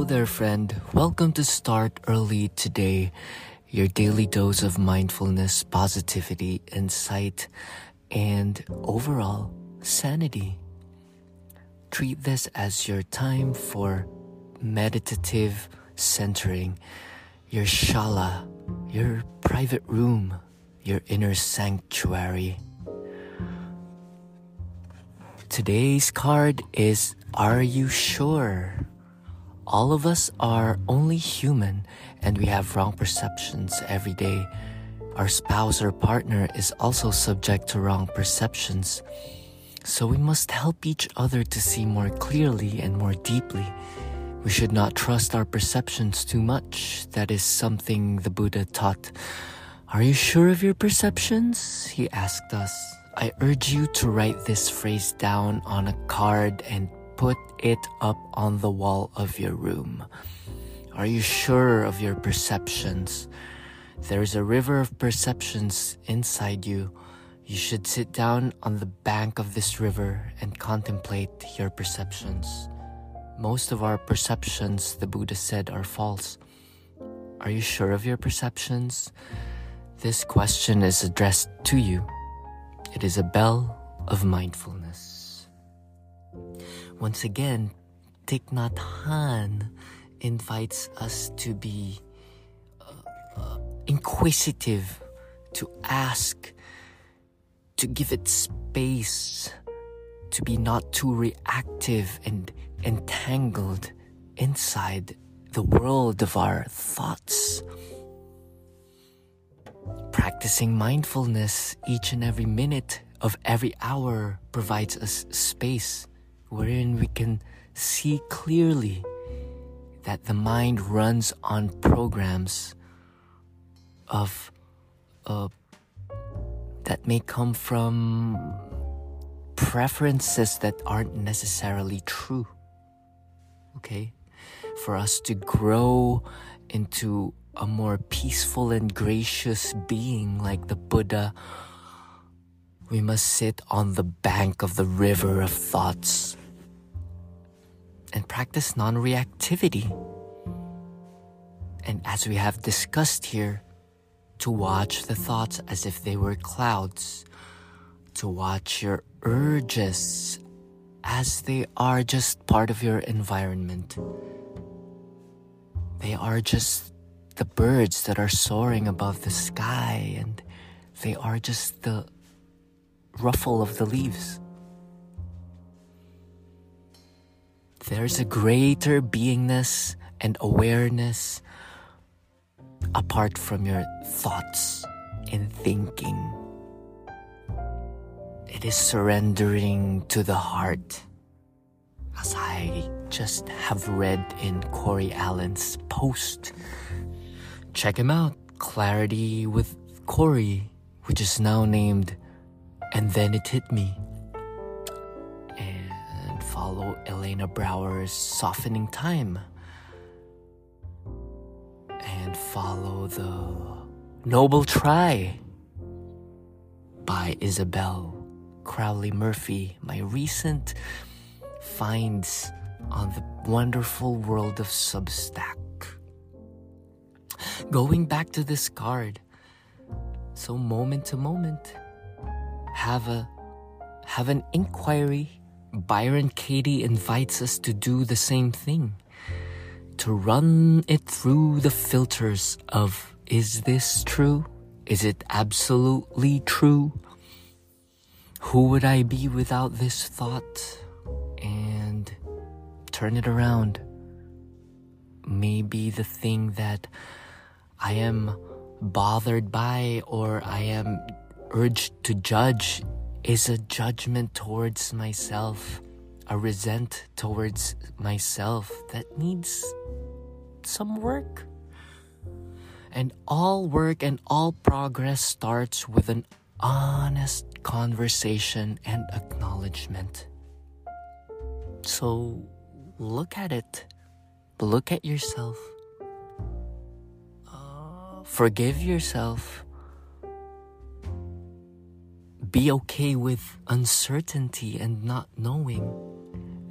Hello there, friend. Welcome to Start Early Today, your daily dose of mindfulness, positivity, insight, and overall sanity. Treat this as your time for meditative centering, your shala, your private room, your inner sanctuary. Today's card is Are You Sure? All of us are only human and we have wrong perceptions every day. Our spouse or partner is also subject to wrong perceptions. So we must help each other to see more clearly and more deeply. We should not trust our perceptions too much. That is something the Buddha taught. Are you sure of your perceptions? He asked us. I urge you to write this phrase down on a card and put it up on the wall of your room. Are you sure of your perceptions? There is a river of perceptions inside you. You should sit down on the bank of this river and contemplate your perceptions. Most of our perceptions, the Buddha said, are false. Are you sure of your perceptions? This question is addressed to you. It is a bell of mindfulness. Once again, Thich Nhat Hanh invites us to be inquisitive, to ask, to give it space, to be not too reactive and entangled inside the world of our thoughts. Practicing mindfulness each and every minute of every hour provides us space wherein we can see clearly that the mind runs on programs of that may come from preferences that aren't necessarily true. Okay? For us to grow into a more peaceful and gracious being like the Buddha, we must sit on the bank of the river of thoughts and practice non-reactivity. And as we have discussed here, to watch the thoughts as if they were clouds, to watch your urges as they are just part of your environment. They are just the birds that are soaring above the sky, and they are just the ruffle of the leaves. There's a greater beingness and awareness apart from your thoughts and thinking. It is surrendering to the heart, as I just have read in Corey Allen's post. Check him out, Clarity with Corey, which is now named And Then It Hit Me. And follow Elena Brower's Softening Time. And follow the Noble Try by Isabel Crowley Murphy, my recent finds on the wonderful world of Substack. Going back to this card, so moment to moment, have an inquiry. Byron Katie invites us to do the same thing, to run it through the filters of, is this true? Is it absolutely true? Who would I be without this thought? And turn it around. Maybe the thing that I am bothered by or I am urged to judge is a judgment towards myself, a resent towards myself that needs some work. And all work and all progress starts with an honest conversation and acknowledgement. So look at it. Look at yourself. Forgive yourself. Be okay with uncertainty and not knowing.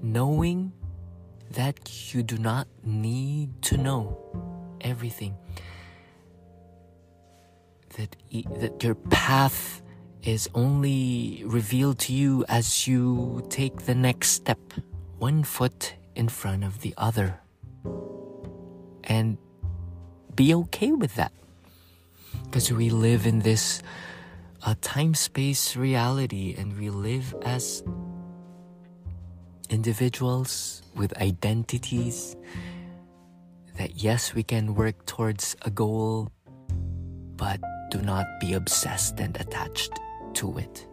Knowing that you do not need to know everything. That your path is only revealed to you as you take the next step, one foot in front of the other. And be okay with that. Because we live in this time-space reality, and we live as individuals with identities that, yes, we can work towards a goal, but do not be obsessed and attached to it.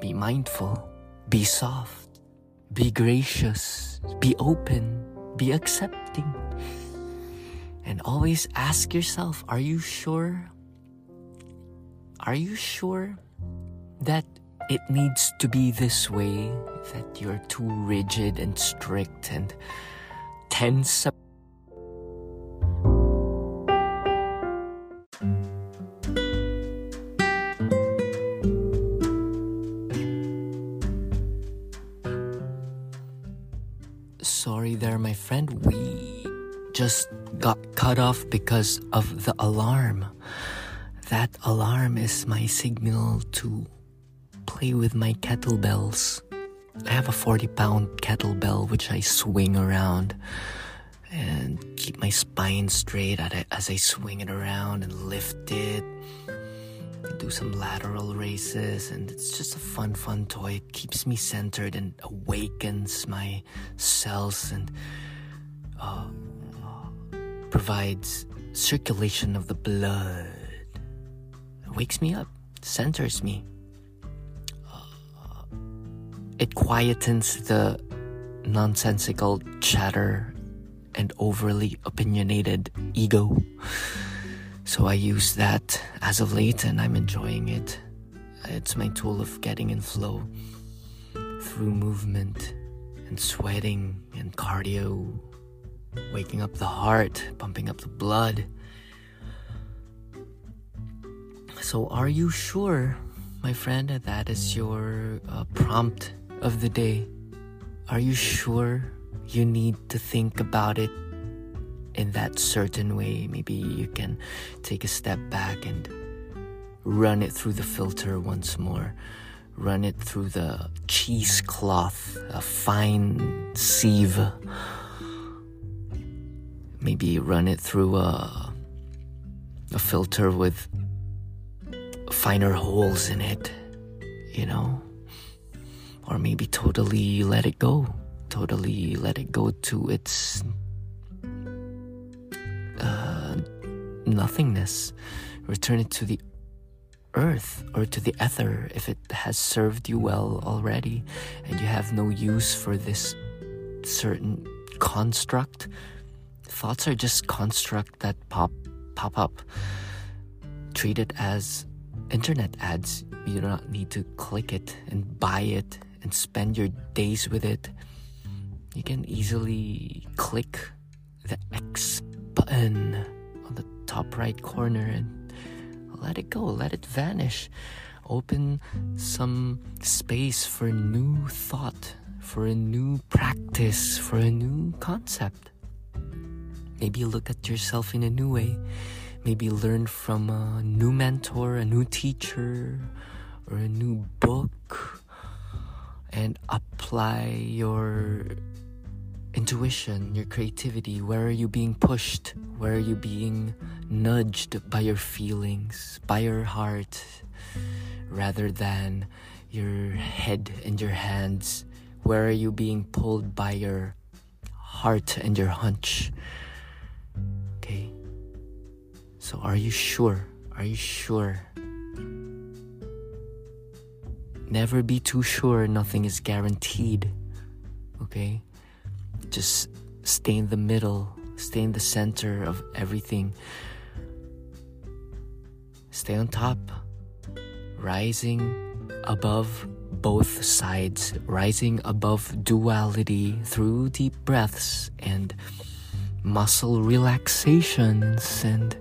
Be mindful, be soft, be gracious, be open, be accepting. And always ask yourself, are you sure? Are you sure that it needs to be this way? That you're too rigid and strict and tense? Sorry there, my friend. We just got cut off because of the alarm. That alarm is my signal to play with my kettlebells. I have a 40-pound kettlebell which I swing around and keep my spine straight as I swing it around and lift it. I do some lateral races, and it's just a fun toy. It keeps me centered and awakens my cells and provides circulation of the blood. Wakes me up, centers me. It quietens the nonsensical chatter and overly opinionated ego. So I use that as of late, and I'm enjoying it. It's my tool of getting in flow through movement and sweating and cardio, waking up the heart, pumping up the blood. So are you sure, my friend, that is your prompt of the day? Are you sure you need to think about it in that certain way? Maybe you can take a step back and run it through the filter once more. Run it through the cheesecloth, a fine sieve. Maybe run it through a filter with finer holes in it, you know? Or maybe totally let it go. Totally let it go to its nothingness. Return it to the earth or to the ether if it has served you well already and you have no use for this certain construct. Thoughts are just construct that pop up. Treat it as internet ads. You do not need to click it and buy it and spend your days with it. You can easily click the X button on the top right corner and let it go, let it vanish. Open some space for new thought, for a new practice, for a new concept. Maybe look at yourself in a new way. Maybe learn from a new mentor, a new teacher, or a new book, and apply your intuition, your creativity. Where are you being pushed? Where are you being nudged by your feelings, by your heart, rather than your head and your hands? Where are you being pulled by your heart and your hunch? Okay. So are you sure? Are you sure? Never be too sure. Nothing is guaranteed. Okay? Just stay in the middle. Stay in the center of everything. Stay on top. Rising above both sides. Rising above duality through deep breaths and muscle relaxations and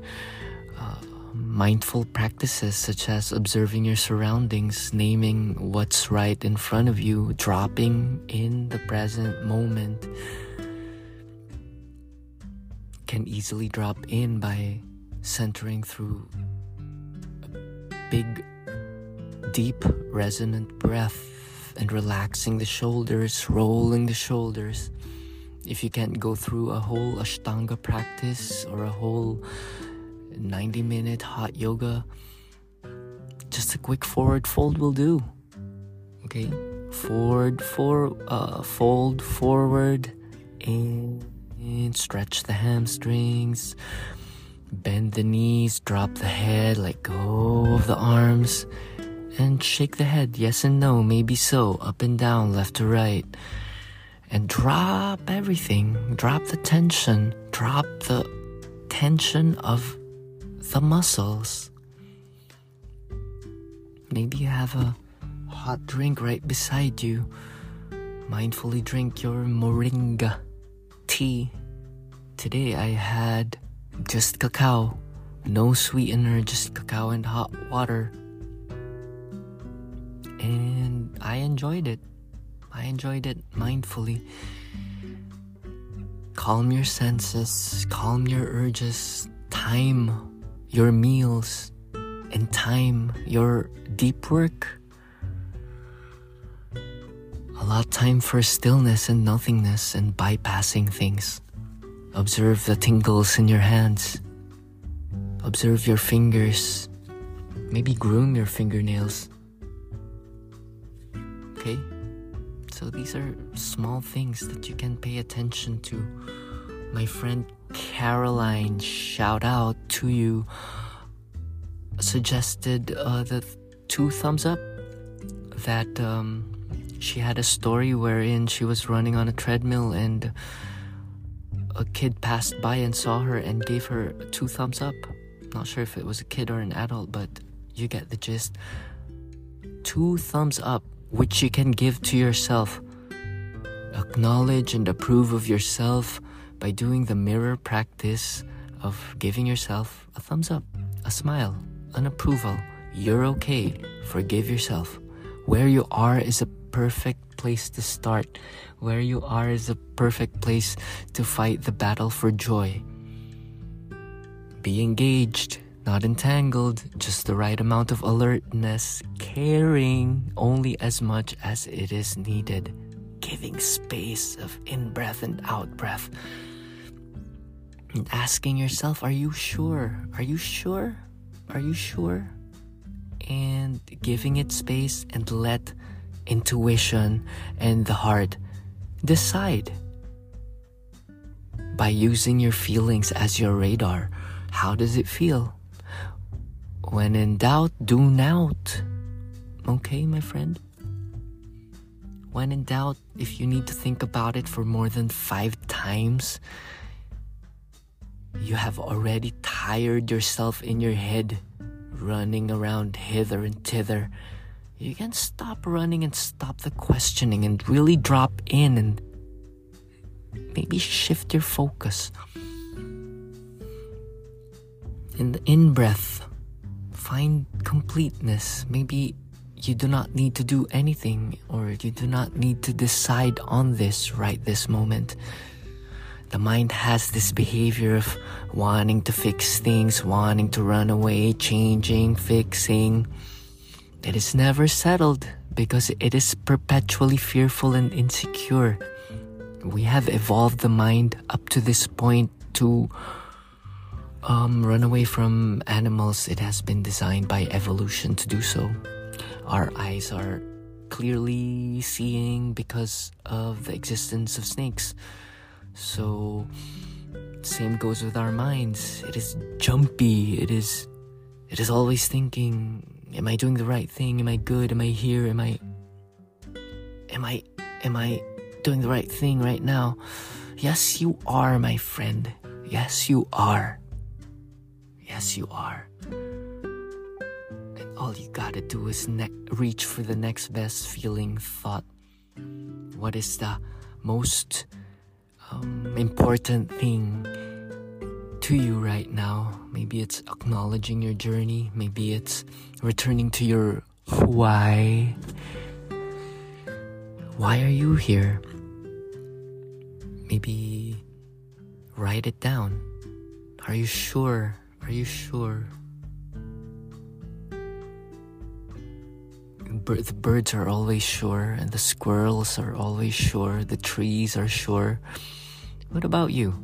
mindful practices such as observing your surroundings, naming what's right in front of you, dropping in the present moment, can easily drop in by centering through a big, deep, resonant breath and relaxing the shoulders, rolling the shoulders. If you can't go through a whole Ashtanga practice or a whole 90-minute hot yoga, just a quick forward fold will do. Okay? Fold forward, in, stretch the hamstrings, bend the knees, drop the head, let go of the arms, and shake the head, yes and no, maybe so, up and down, left to right. And drop everything, drop the tension of the muscles. Maybe you have a hot drink right beside you. Mindfully drink your moringa tea. Today I had just cacao, no sweetener, just cacao and hot water. And I enjoyed it mindfully. Calm your senses, calm your urges, time your meals, and time your deep work. Allow time for stillness and nothingness and bypassing things. Observe the tingles in your hands. Observe your fingers. Maybe groom your fingernails. Okay? So these are small things that you can pay attention to. My friend Caroline, shout out to you, suggested the two thumbs up that she had a story wherein she was running on a treadmill and a kid passed by and saw her and gave her two thumbs up. Not sure if it was a kid or an adult, but you get the gist. Two thumbs up, which you can give to yourself. Acknowledge and approve of yourself by doing the mirror practice of giving yourself a thumbs up, a smile, an approval. You're okay. Forgive yourself. Where you are is a perfect place to start. Where you are is a perfect place to fight the battle for joy. Be engaged, not entangled, just the right amount of alertness, caring only as much as it is needed, giving space of in-breath and out-breath, and asking yourself, are you sure? Are you sure? Are you sure? And giving it space and let intuition and the heart decide. By using your feelings as your radar, how does it feel? When in doubt, do not. Okay, my friend? When in doubt, if you need to think about it for more than 5 times, you have already tired yourself in your head, running around hither and thither. You can stop running and stop the questioning and really drop in and maybe shift your focus. In the in-breath, find completeness. Maybe you do not need to do anything, or you do not need to decide on this right this moment. The mind has this behavior of wanting to fix things, wanting to run away, changing, fixing. It is never settled because it is perpetually fearful and insecure. We have evolved the mind up to this point to run away from animals. It has been designed by evolution to do so. Our eyes are clearly seeing because of the existence of snakes. So, same goes with our minds. It is jumpy. It is always thinking, am I doing the right thing? Am I good? Am I here? Am I doing the right thing right now? Yes, you are, my friend. Yes, you are. Yes, you are. And all you gotta do is reach for the next best feeling, thought. What is the most important thing to you right now? Maybe it's acknowledging your journey. Maybe it's returning to your why. Why are you here? Maybe write it down. Are you sure? Are you sure? The birds are always sure, and the squirrels are always sure, the trees are sure. What about you?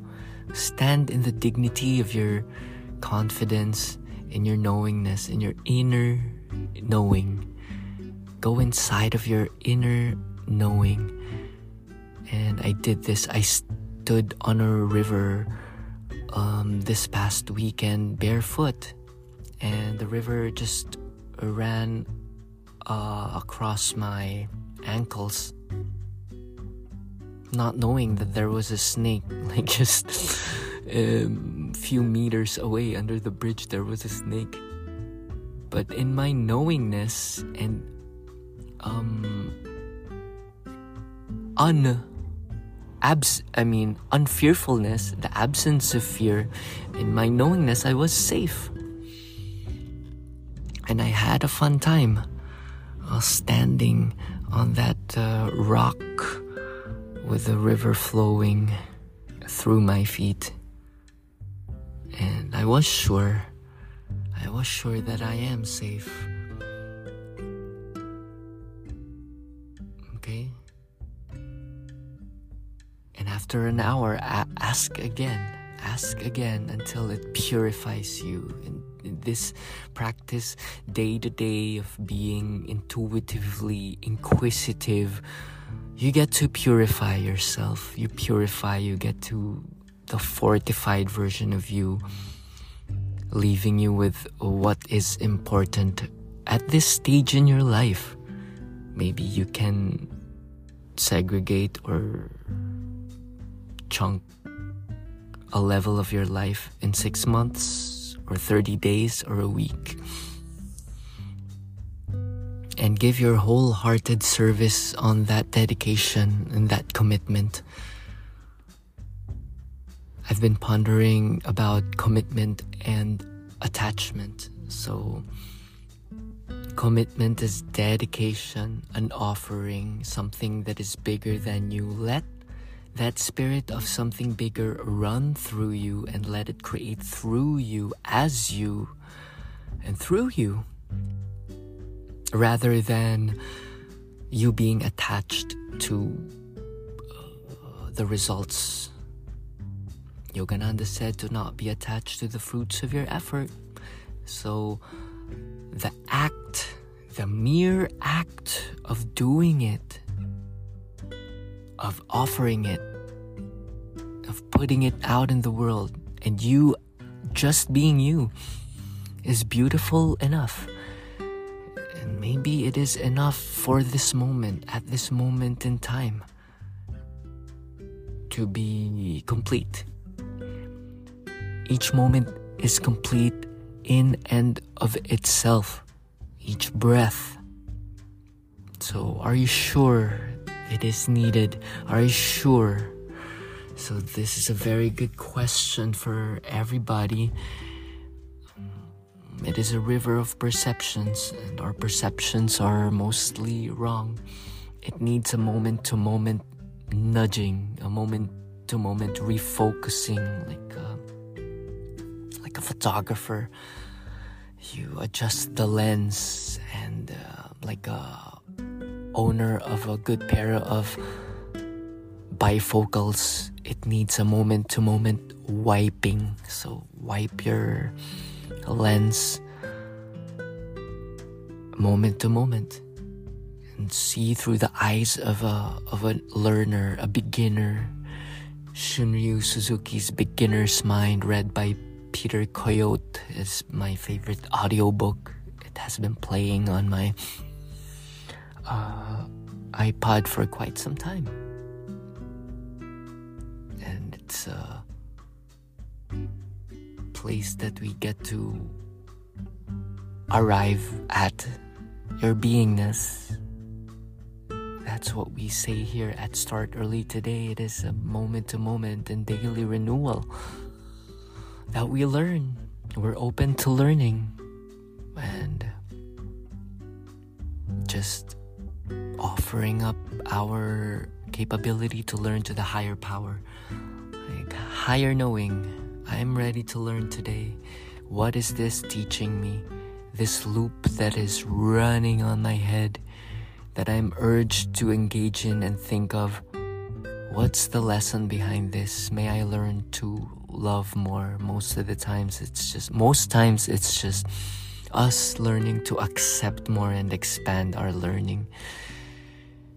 Stand in the dignity of your confidence, in your knowingness, in your inner knowing. Go inside of your inner knowing. And I did this. I stood on a river this past weekend barefoot, and the river just ran across my ankles, not knowing that there was a snake, like just a few meters away under the bridge there was a snake. But in my knowingness and unfearfulness, the absence of fear, in my knowingness I was safe, and I had a fun time standing on that rock with the river flowing through my feet. And I was sure that I am safe. Okay? And after an hour, ask again until it purifies you. And this practice, day to day, of being intuitively inquisitive, you get to purify yourself. You get to the fortified version of you, leaving you with what is important at this stage in your life. Maybe you can segregate or chunk a level of your life in 6 months or 30 days or a week, and give your wholehearted service on that dedication and that commitment. I've been pondering about commitment and attachment. So commitment is dedication, an offering, something that is bigger than you. Let that spirit of something bigger run through you, and let it create through you, as you, and through you, rather than you being attached to the results. Yogananda said to not be attached to the fruits of your effort. So the mere act of doing it, of offering it, of putting it out in the world, and you just being you, is beautiful enough. And maybe it is enough for this moment, at this moment in time, to be complete. Each moment is complete in and of itself, each breath. So are you sure it is needed? Are you sure? So this is a very good question for everybody. It is a river of perceptions, and our perceptions are mostly wrong. It needs a moment-to-moment nudging, a moment-to-moment refocusing, like a photographer. You adjust the lens, and like a owner of a good pair of bifocals, it needs a moment-to-moment wiping. So wipe your lens moment to moment, and see through the eyes of a learner, a beginner. Shunryu Suzuki's Beginner's Mind, read by Peter Coyote, is my favorite audiobook. It has been playing on my iPod for quite some time, and it's place that we get to arrive at your beingness. That's what we say here at Start Early today. It is a moment to moment and daily renewal that we learn. We're open to learning, and just offering up our capability to learn to the higher power, like higher knowing, I am ready to learn today. What is this teaching me? This loop that is running on my head that I'm urged to engage in and think of. What's the lesson behind this? May I learn to love more. Most times it's just us learning to accept more and expand our learning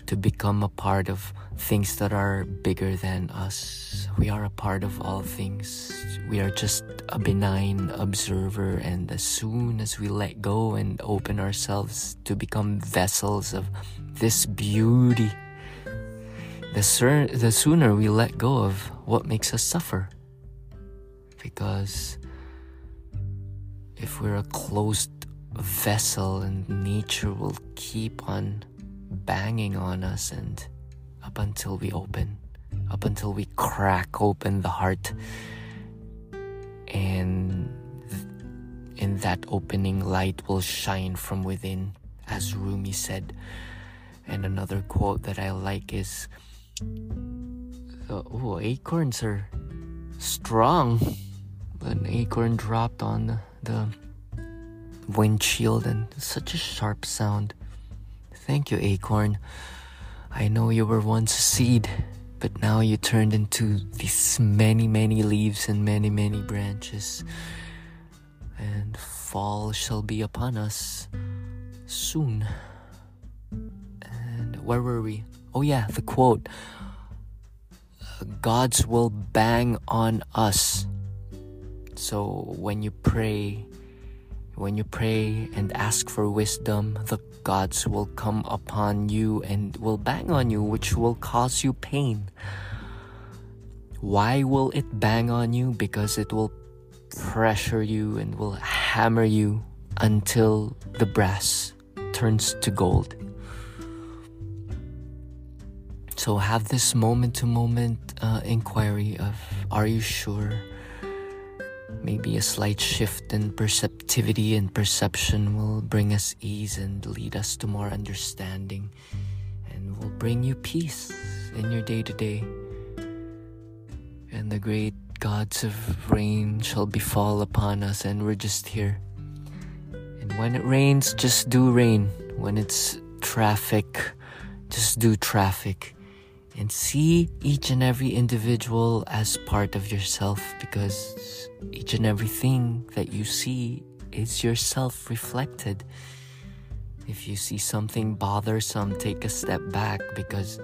to become a part of things that are bigger than us. We are a part of all things. We are just a benign observer, and as soon as we let go and open ourselves to become vessels of this beauty, the sooner we let go of what makes us suffer. Because if we're a closed vessel, and nature will keep on banging on us, and up until we open, up until we crack open the heart, and in that opening, light will shine from within, as Rumi said. And another quote that I like is, acorns are strong. An acorn dropped on the windshield, and such a sharp sound. Thank you, acorn. I know you were once a seed, but now you turned into these many leaves and many branches. And fall shall be upon us soon. And where were we? Oh yeah, the quote. God's will bang on us. So when you pray and ask for wisdom, the gods will come upon you and will bang on you, which will cause you pain. Why will it bang on you? Because it will pressure you and will hammer you until the brass turns to gold. So have this moment-to-moment inquiry of, are you sure? Maybe a slight shift in perceptivity and perception will bring us ease and lead us to more understanding, and will bring you peace in your day-to-day. And the great gods of rain shall befall upon us, and we're just here. And when it rains, just do rain. When it's traffic, just do traffic. And see each and every individual as part of yourself, because each and everything that you see is yourself reflected. If you see something bothersome, take a step back, because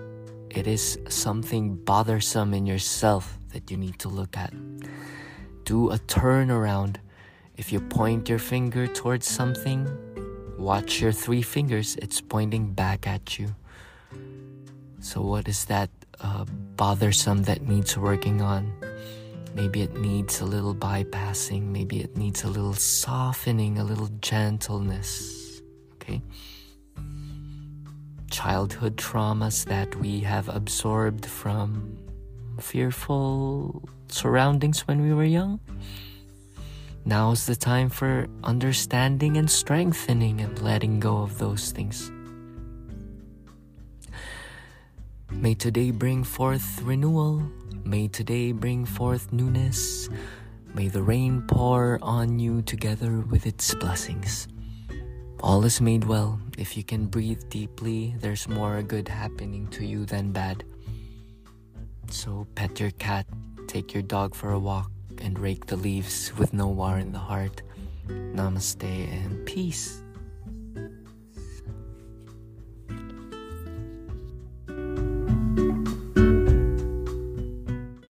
it is something bothersome in yourself that you need to look at. Do a turnaround. If you point your finger towards something, watch your three fingers. It's pointing back at you. So what is that bothersome that needs working on? Maybe it needs a little bypassing. Maybe it needs a little softening, a little gentleness. Okay? Childhood traumas that we have absorbed from fearful surroundings when we were young. Now's the time for understanding and strengthening and letting go of those things. May today bring forth renewal. May today bring forth newness. May the rain pour on you together with its blessings. All is made well. If you can breathe deeply, there's more good happening to you than bad. So pet your cat, take your dog for a walk, and rake the leaves with no war in the heart. Namaste and peace.